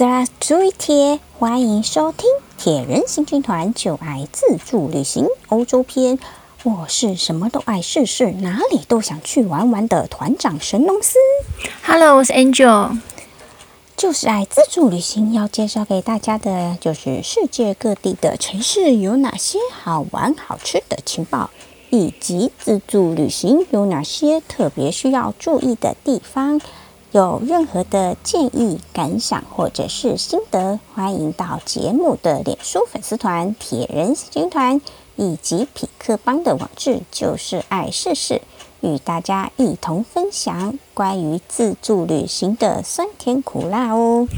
Здравствуйте 铁，欢迎收听铁人行军团就爱自助旅行欧洲篇。我是什么都爱试试，哪里都想去玩玩的团长神农司。Hello， 我是 Angel。就是爱自助旅行要介绍给大家的，就是世界各地的城市有哪些好玩好吃的情报，以及自助旅行有哪些特别需要注意的地方。有任何的建议、感想或者是心得，欢迎到节目的脸书粉丝团铁人行军团以及匹克帮的网志就是爱试试，与大家一同分享关于自助旅行的酸甜苦辣哦。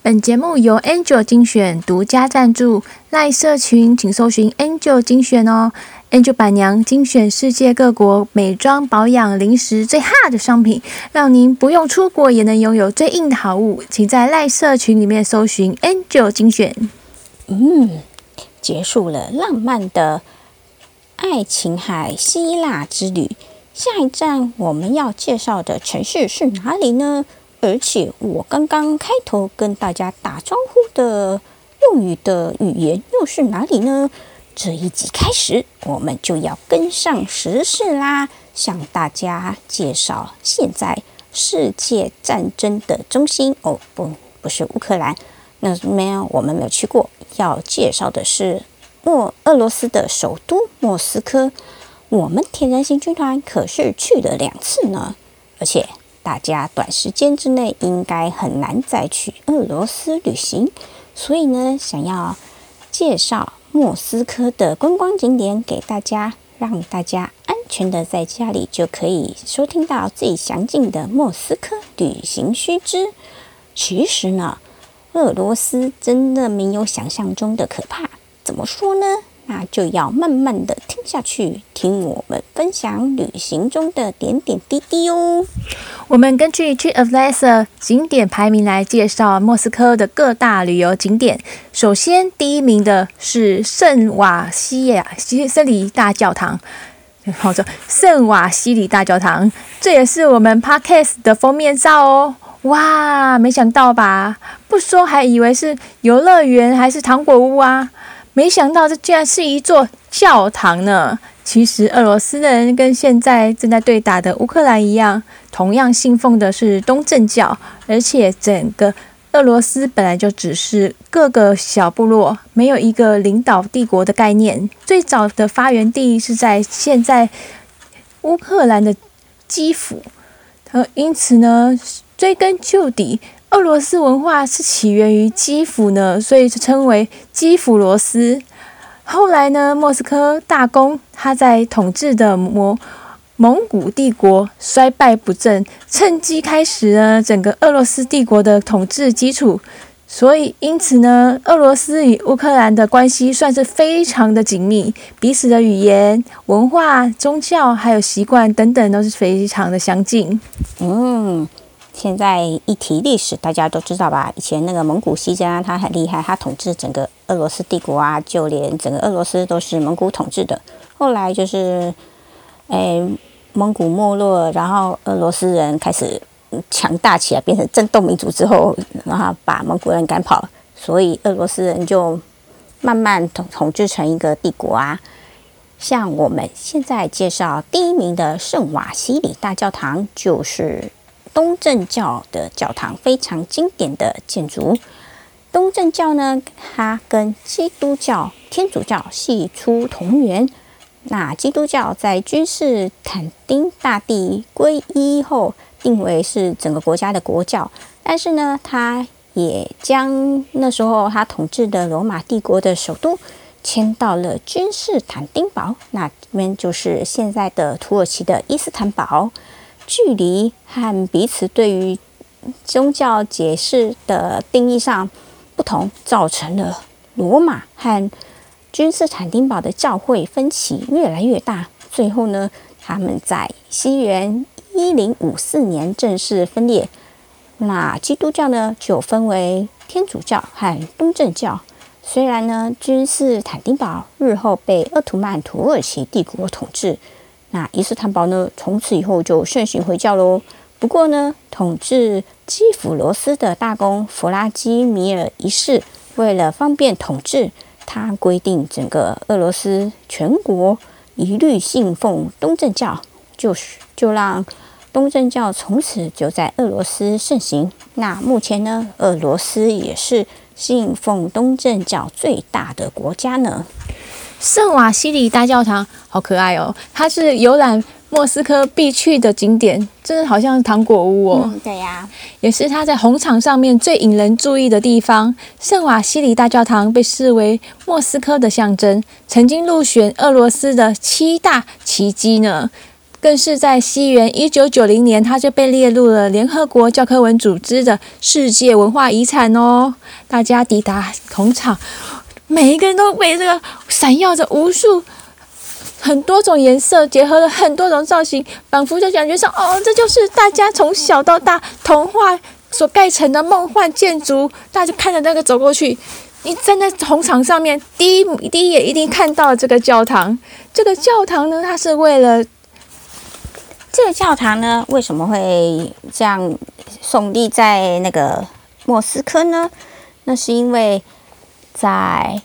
本节目由 Angel 精选独家赞助，赖社群请搜寻 Angel 精选哦。Angel 板娘精选世界各国美妆、保养、零食最哈的商品，让您不用出国也能拥有最硬的好物。请在赖社群里面搜寻 Angel 精选。结束了浪漫的爱琴海希腊之旅，下一站我们要介绍的城市是哪里呢？而且我刚刚开头跟大家打招呼的用语的语言又是哪里呢？这一集开始，我们就要跟上时事啦，向大家介绍现在世界战争的中心哦，不是乌克兰，那没有我们没有去过。要介绍的是俄罗斯的首都莫斯科，我们铁人行军团可是去了2次呢，而且大家短时间之内应该很难再去俄罗斯旅行，所以呢，想要介绍莫斯科的观光景点给大家，让大家安全的在家里就可以收听到最详尽的莫斯科旅行须知。其实呢，俄罗斯真的没有想象中的可怕，怎么说呢？那就要慢慢的听下去，听我们分享旅行中的点点滴滴哦。我们根据 Trip Advisor 景点排名来介绍莫斯科的各大旅游景点。首先，第一名的是圣瓦西里大教堂，这也是我们 Podcast 的封面照哦。哇，没想到吧？不说还以为是游乐园还是糖果屋啊，没想到这居然是一座教堂呢。其实俄罗斯人跟现在正在对打的乌克兰一样，同样信奉的是东正教，而且整个俄罗斯本来就只是各个小部落，没有一个领导帝国的概念。最早的发源地是在现在乌克兰的基辅，因此呢，追根究底，俄罗斯文化是起源于基辅呢，所以就称为基辅罗斯。后来呢，莫斯科大公他在统治的蒙古帝国衰败不振，趁机开始呢整个俄罗斯帝国的统治基础，所以因此呢，俄罗斯与乌克兰的关系算是非常的紧密，彼此的语言、文化、宗教还有习惯等等都是非常的相近。现在一提历史，大家都知道吧？以前那个蒙古西征啊，他很厉害，他统治整个俄罗斯帝国啊，就连整个俄罗斯都是蒙古统治的。后来就是，蒙古没落，然后俄罗斯人开始强大起来，变成战斗民族之后，然后把蒙古人赶跑，所以俄罗斯人就慢慢统治成一个帝国啊。像我们现在介绍第一名的圣瓦西里大教堂，就是东正教的教堂，非常经典的建筑。东正教呢，它跟基督教、天主教系出同源。那基督教在君士坦丁大帝皈依后，定为是整个国家的国教。但是呢，它也将那时候它统治的罗马帝国的首都迁到了君士坦丁堡，那这边就是现在的土耳其的伊斯坦堡。距离和彼此对于宗教解释的定义上不同，造成了罗马和君士坦丁堡的教会分歧越来越大。最后呢，他们在西元1054年正式分裂。那基督教呢，就分为天主教和东正教。虽然呢，君士坦丁堡日后被鄂图曼土耳其帝国统治。那伊斯坦堡呢，从此以后就盛行回教喽。不过呢，统治基辅罗斯的大公弗拉基米尔一世，为了方便统治，他规定整个俄罗斯全国一律信奉东正教，就让东正教从此就在俄罗斯盛行。那目前呢，俄罗斯也是信奉东正教最大的国家呢。圣瓦西里大教堂好可爱哦，它是游览莫斯科必去的景点，真的好像糖果屋哦。嗯，对呀，也是它在红场上面最引人注意的地方。圣瓦西里大教堂被视为莫斯科的象征，曾经入选俄罗斯的7大奇迹呢。更是在西元1990年，它就被列入了联合国教科文组织的世界文化遗产哦。大家抵达红场，每一个人都被这个闪耀着无数很多种颜色，结合了很多种造型，仿佛就感觉上哦，这就是大家从小到大童话所盖成的梦幻建筑。大家就看着那个走过去，你站在红场上面，第一眼一定看到了这个教堂。这个教堂呢，它是为了这个教堂呢，为什么会这样耸立在那个莫斯科呢？那是因为在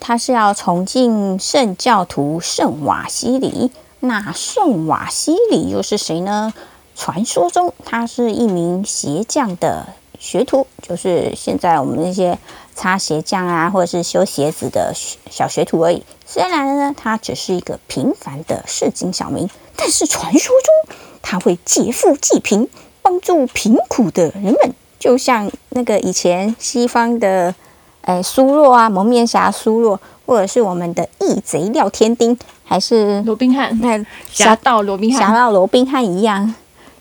他是要崇敬圣教徒圣瓦西里。那圣瓦西里又是谁呢？传说中他是一名鞋匠的学徒，就是现在我们那些擦鞋匠啊，或者是修鞋子的小学徒而已。虽然呢，他只是一个平凡的市井小民，但是传说中他会劫富济贫，帮助贫苦的人们，就像那个以前西方的苏洛啊，蒙面侠苏洛，或者是我们的义贼廖天丁，还是罗宾汉，那侠盗罗宾汉一样。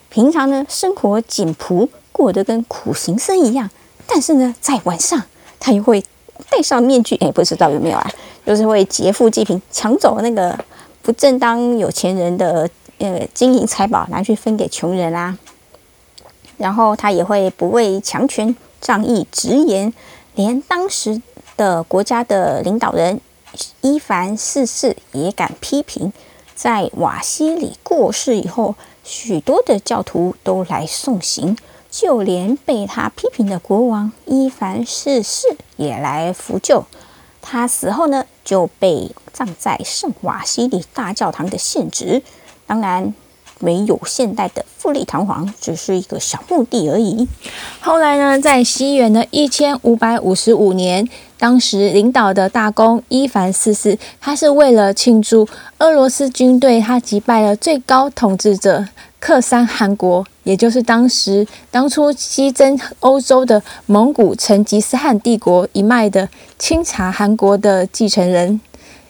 平常呢，生活简朴，过得跟苦行僧一样。但是呢，在晚上他又会戴上面具，不知道有没有啊？就是会劫富济贫，抢走那个不正当有钱人的金银财宝，拿去分给穷人啦。然后他也会不畏强权，仗义直言。连当时的国家的领导人伊凡四世也敢批评。在瓦西里过世以后，许多的教徒都来送行，就连被他批评的国王伊凡四世也来扶柩。他死后呢，就被葬在圣瓦西里大教堂的现址，当然没有现代的富丽堂皇，只是一个小墓地而已。后来呢，在西元的1555年，当时领导的大公伊凡四世，他是为了庆祝俄罗斯军队他击败了最高统治者克山汗国，也就是当初西征欧洲的蒙古成吉思汗帝国一脉的钦察汗国的继承人。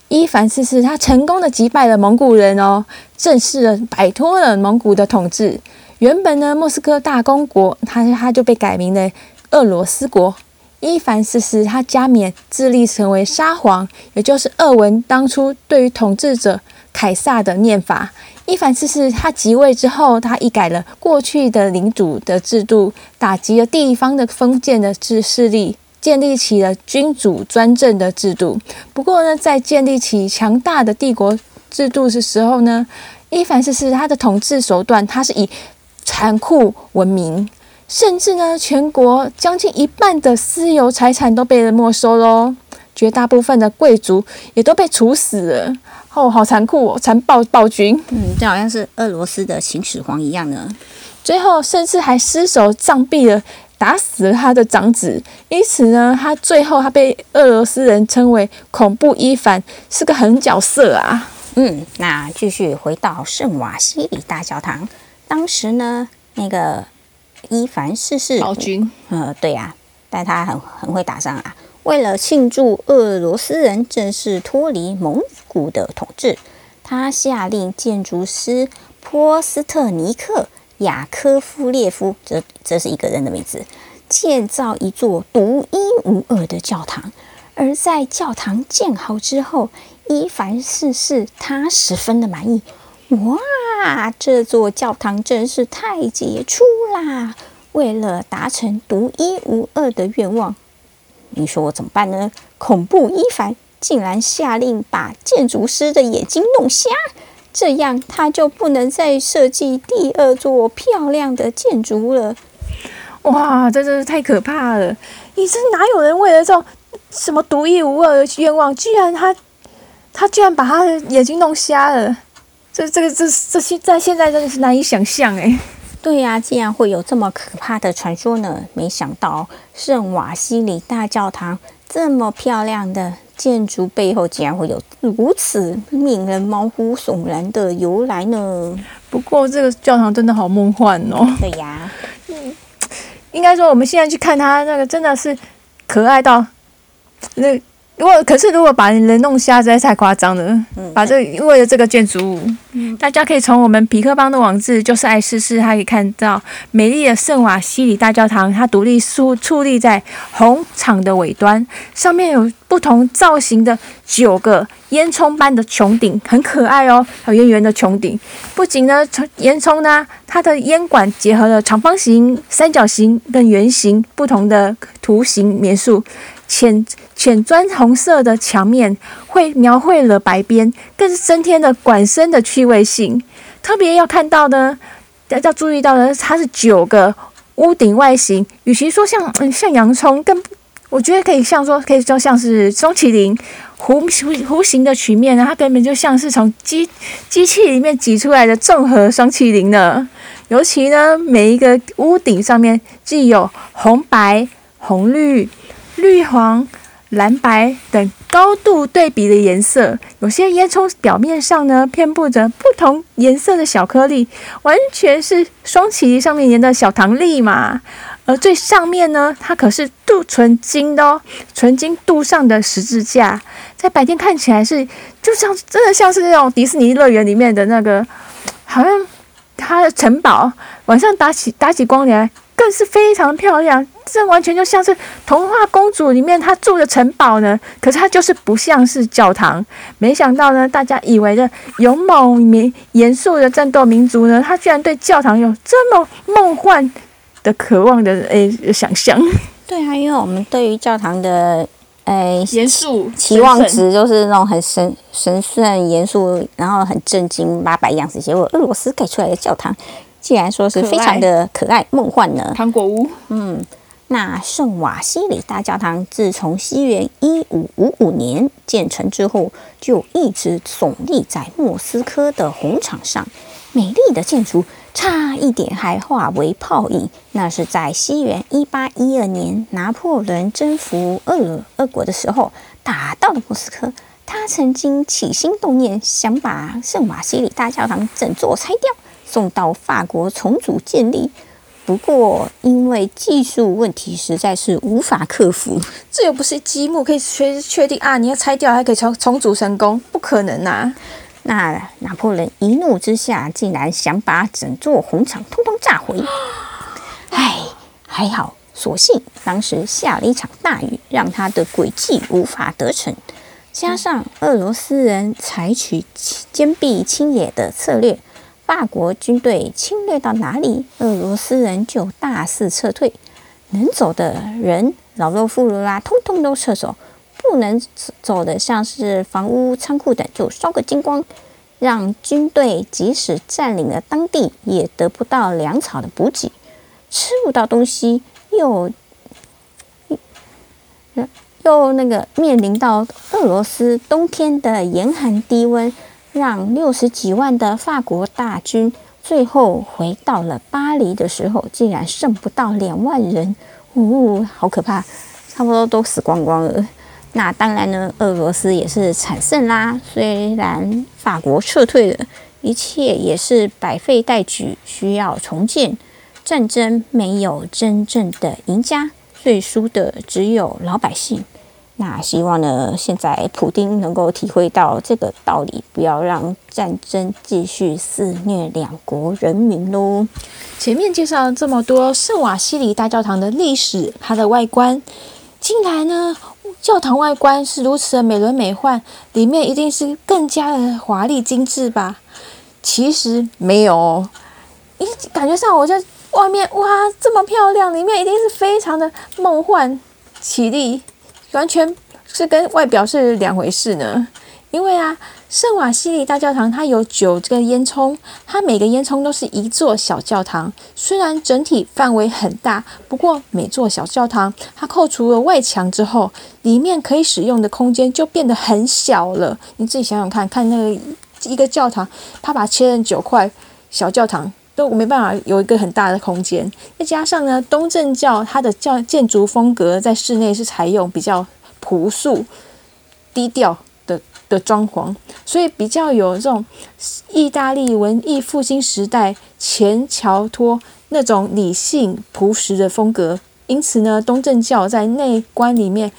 伊凡四世他成功的击败了蒙古人哦，正式的摆脱了蒙古的统治。原本呢，莫斯科大公国他就被改名了俄罗斯国。伊凡四世他加冕自立成为沙皇，也就是俄文当初对于统治者凯撒的念法。伊凡四世他即位之后，他一改了过去的领主的制度，打击了地方的封建的势力，建立起了君主专政的制度。不过呢，在建立起强大的帝国制度的时候呢，伊凡四世他的统治手段，他是以残酷闻名，甚至呢，全国将近一半的私有财产都被人没收喽，绝大部分的贵族也都被处死了。哦，好残酷哦，残暴暴君。这好像是俄罗斯的秦始皇一样呢。最后，甚至还失手杖毙了，打死了他的长子，因此呢，他最后他被俄罗斯人称为恐怖伊凡，是个狠角色啊。那继续回到圣瓦西里大教堂，当时呢，那个伊凡四世暴君，对啊，但他很会打仗啊。为了庆祝俄罗斯人正式脱离蒙古的统治，他下令建筑师波斯特尼克雅科夫列夫，这是一个人的名字，建造一座独一无二的教堂。而在教堂建好之后，伊凡四世他十分的满意，哇，这座教堂真是太杰出啦！为了达成独一无二的愿望，你说我怎么办呢？恐怖伊凡竟然下令把建筑师的眼睛弄瞎，这样他就不能再设计第二座漂亮的建筑了。哇，这真是太可怕了！你这哪有人为了这种什么独一无二的愿望，居然把他的眼睛弄瞎了？这在现在真的是难以想象哎。对呀，竟然会有这么可怕的传说呢！没想到圣瓦西里大教堂这么漂亮的建筑背后，竟然会有如此令人毛骨悚然的由来呢。不过这个教堂真的好梦幻哦。对呀，应该说我们现在去看它那个真的是可爱到，如果把人弄瞎，实在太夸张了。为了这个建筑物，大家可以从我们痞客邦的网志就是爱试试，它可以看到美丽的圣瓦西里大教堂，它独立矗立在红场的尾端，上面有不同造型的9个烟囱般的穹顶，很可爱哦，还有圆圆的穹顶。不仅呢，烟囱呢，它的烟管结合了长方形、三角形跟圆形不同的图形描述。浅砖红色的墙面会描绘了白边，更是增添了管身的趣味性。特别要注意到呢，它是9个屋顶外形，与其说像洋葱，更我觉得可以说像是双麒麟弧形的曲面呢，它根本就像是从机器里面挤出来的综合双麒麟呢。尤其呢，每一个屋顶上面既有红白、红绿、绿黄、蓝白等高度对比的颜色，有些烟囱表面上呢遍布着不同颜色的小颗粒，完全是双麒麟上面粘的小糖粒嘛。而最上面呢，它可是镀纯金的哦，纯金镀上的十字架，在白天看起来真的像是那种迪士尼乐园里面的那个，好像它的城堡，晚上打起光来，更是非常漂亮。这完全就像是童话公主里面她住的城堡呢，可是它就是不像是教堂。没想到呢，大家以为的勇猛严肃的战斗民族呢，她居然对教堂有这么梦幻的渴望的想象。对啊，因为我们对于教堂的严肃期望值就是那种很神圣严肃，然后很震惊800样子。结果俄罗斯盖出来的教堂，既然说是非常的可爱梦幻呢，糖果屋。那圣瓦西里大教堂自从西元1555年建成之后，就一直耸立在莫斯科的红场上。美丽的建筑差一点还化为泡影。那是在西元1812年，拿破仑征服俄国的时候，打到了莫斯科。他曾经起心动念，想把圣瓦西里大教堂整座拆掉，送到法国重组建立。不过，因为技术问题实在是无法克服。这又不是积木，可以确定啊！你要拆掉，还可以重组成功，不可能啊！那拿破仑一怒之下，竟然想把整座红场通通炸毁。唉，还好，所幸当时下了一场大雨，让他的诡计无法得逞。加上俄罗斯人采取坚壁清野的策略。法国军队侵略到哪里，俄罗斯人就大肆撤退，能走的人老弱妇孺啦，通通都撤走；不能走的，像是房屋、仓库等，就烧个精光，让军队即使占领了当地，也得不到粮草的补给，吃不到东西，又面临到俄罗斯冬天的严寒低温。让60几万的法国大军最后回到了巴黎的时候，竟然剩不到2万人，好可怕，差不多都死光光了。那当然呢，俄罗斯也是惨胜啦。虽然法国撤退了，一切也是百废待举，需要重建。战争没有真正的赢家，最输的只有老百姓。那希望呢，现在普丁能够体会到这个道理，不要让战争继续肆虐两国人民喽。前面介绍了这么多圣瓦西里大教堂的历史，它的外观，近来呢，教堂外观是如此的美轮美奂，里面一定是更加的华丽精致吧？其实没有，感觉上我就外面哇这么漂亮，里面一定是非常的梦幻绮丽。完全是跟外表是两回事呢，因为啊，圣瓦西里大教堂它有9个烟囱，它每个烟囱都是一座小教堂。虽然整体范围很大，不过每座小教堂它扣除了外墙之后，里面可以使用的空间就变得很小了。你自己想想看，看那个一个教堂，它把它切成9块小教堂。都没办法有一个很大的空间，再加上呢，东正教它的建筑风格在室内是采用比较朴素、低调的装潢，所以比较有这种意大利文艺复兴时代前乔托那种理性朴实的风格。因此呢，东正教在内观里面，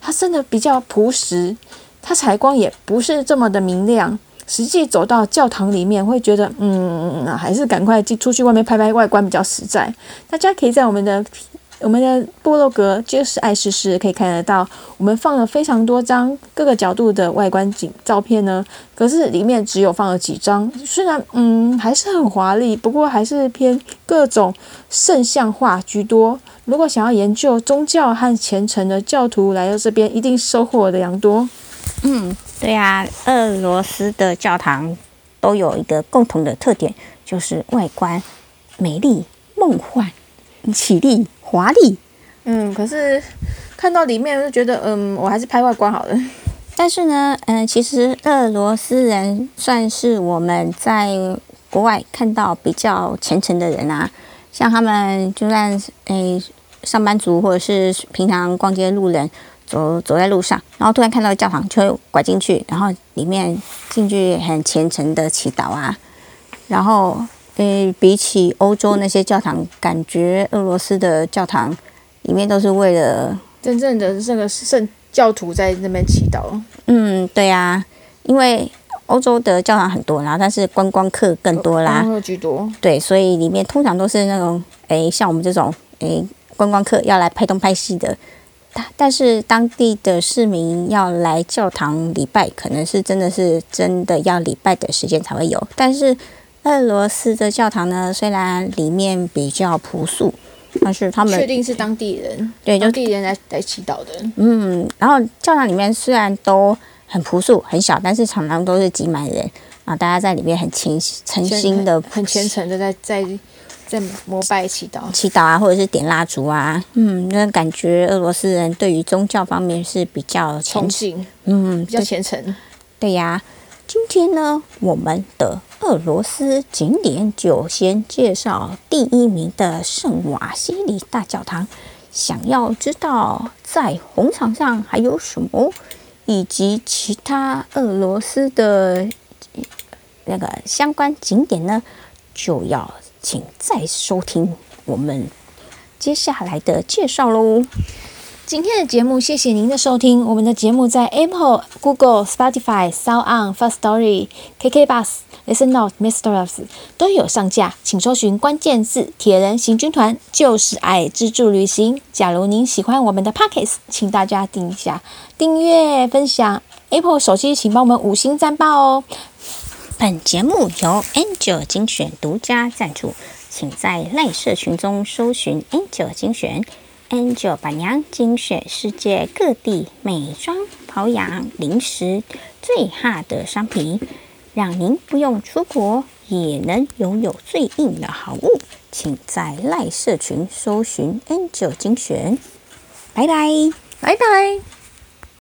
它真的比较朴实，它采光也不是这么的明亮。实际走到教堂里面，会觉得还是赶快出去外面拍拍外观比较实在。大家可以在我们的部落格就是爱试试可以看得到，我们放了非常多张各个角度的外观照片呢，可是里面只有放了几张，虽然还是很华丽，不过还是偏各种圣像画居多。如果想要研究宗教和虔诚的教徒来到这边，一定收获的良多。对啊，俄罗斯的教堂都有一个共同的特点，就是外观美丽、梦幻、绮丽、华丽。可是看到里面就觉得，我还是拍外观好了。但是呢，其实俄罗斯人算是我们在国外看到比较虔诚的人啊，像他们就算上班族或者是平常逛街路人。走在路上，然后突然看到教堂就会拐进去，然后里面进去很虔诚的祈祷啊。然后比起欧洲那些教堂，感觉俄罗斯的教堂里面都是为了真正的这个圣教徒在那边祈祷。对啊，因为欧洲的教堂很多，然后但是观光客更多啦，观光客居多。对，所以里面通常都是那种像我们这种观光客要来拍东拍西的。但是当地的市民要来教堂礼拜，可能是真的要礼拜的时间才会有。但是俄罗斯的教堂呢，虽然里面比较朴素，但是他们确定是当地人，对，当地人来祈祷的。然后教堂里面虽然都很朴素、很小，但是常常都是挤满人啊，大家在里面很诚心的、很虔诚的在膜拜祈祷啊，或者是点蜡烛啊。那感觉俄罗斯人对于宗教方面是比较崇敬，比较虔诚。对呀，今天呢，我们的俄罗斯景点就先介绍第1名的圣瓦西里大教堂。想要知道在红场上还有什么，以及其他俄罗斯的那个相关景点呢，就要请再收听我们接下来的介绍喽。今天的节目，谢谢您的收听。我们的节目在 Apple、Google、Spotify、SoundOn、First Story、KKBox、Listen Notes、Mr. Loves 都有上架，请搜寻关键字“铁人行军团”，就是爱自助旅行。假如您喜欢我们的 Podcast， 请大家订阅、分享。Apple 手机请帮我们5星赞爆哦。本节目由 Angel 精选独家赞助，请在赖社群中搜寻 Angel 精选 ，Angel 板娘精选世界各地美妆、保养、零食最hot的商品，让您不用出国也能拥有最硬的好物。请在赖社群搜寻 Angel 精选。拜拜，拜拜。